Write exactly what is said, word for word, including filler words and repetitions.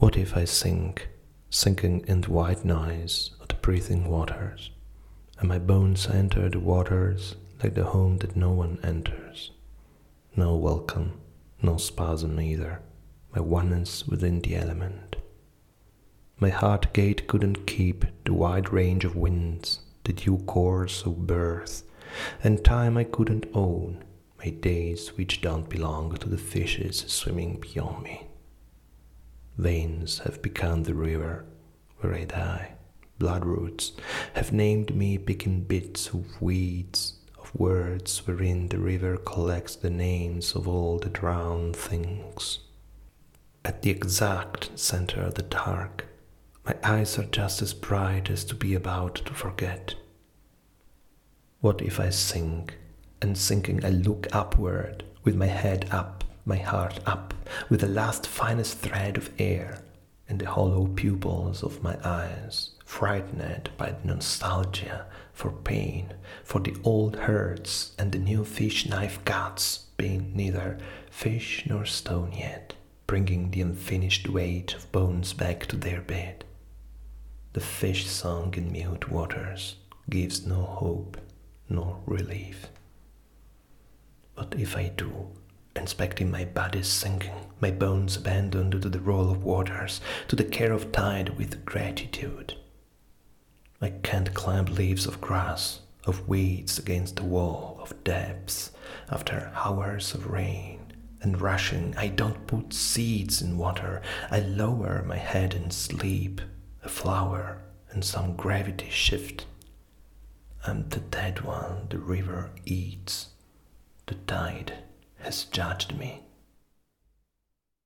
What if I sink, sinking in the white nights of the breathing waters, and my bones enter the waters like the home that no one enters? No welcome, no spasm either, my oneness within the element. My heart gate couldn't keep the wide range of winds, the due course of birth, and time I couldn't own, my days which don't belong to the fishes swimming beyond me. Veins have become the river where I die. Bloodroots have named me picking bits of weeds, of words wherein the river collects the names of all the drowned things. At the exact center of the dark, my eyes are just as bright as to be about to forget. What if I sink, and sinking I look upward, with my head up, my heart up, with the last finest thread of air, and the hollow pupils of my eyes, frightened by the nostalgia for pain, for the old hurts and the new fish knife cuts, being neither fish nor stone yet, bringing the unfinished weight of bones back to their bed. The fish song in mute waters gives no hope, nor relief. What if I do? Inspecting my body sinking, my bones abandoned to the roll of waters, to the care of tide with gratitude. I can't climb leaves of grass, of weeds against the wall, of depths, after hours of rain and rushing. I don't put seeds in water, I lower my head and sleep, a flower and some gravity shift. I'm the dead one the river eats. The tide has judged me.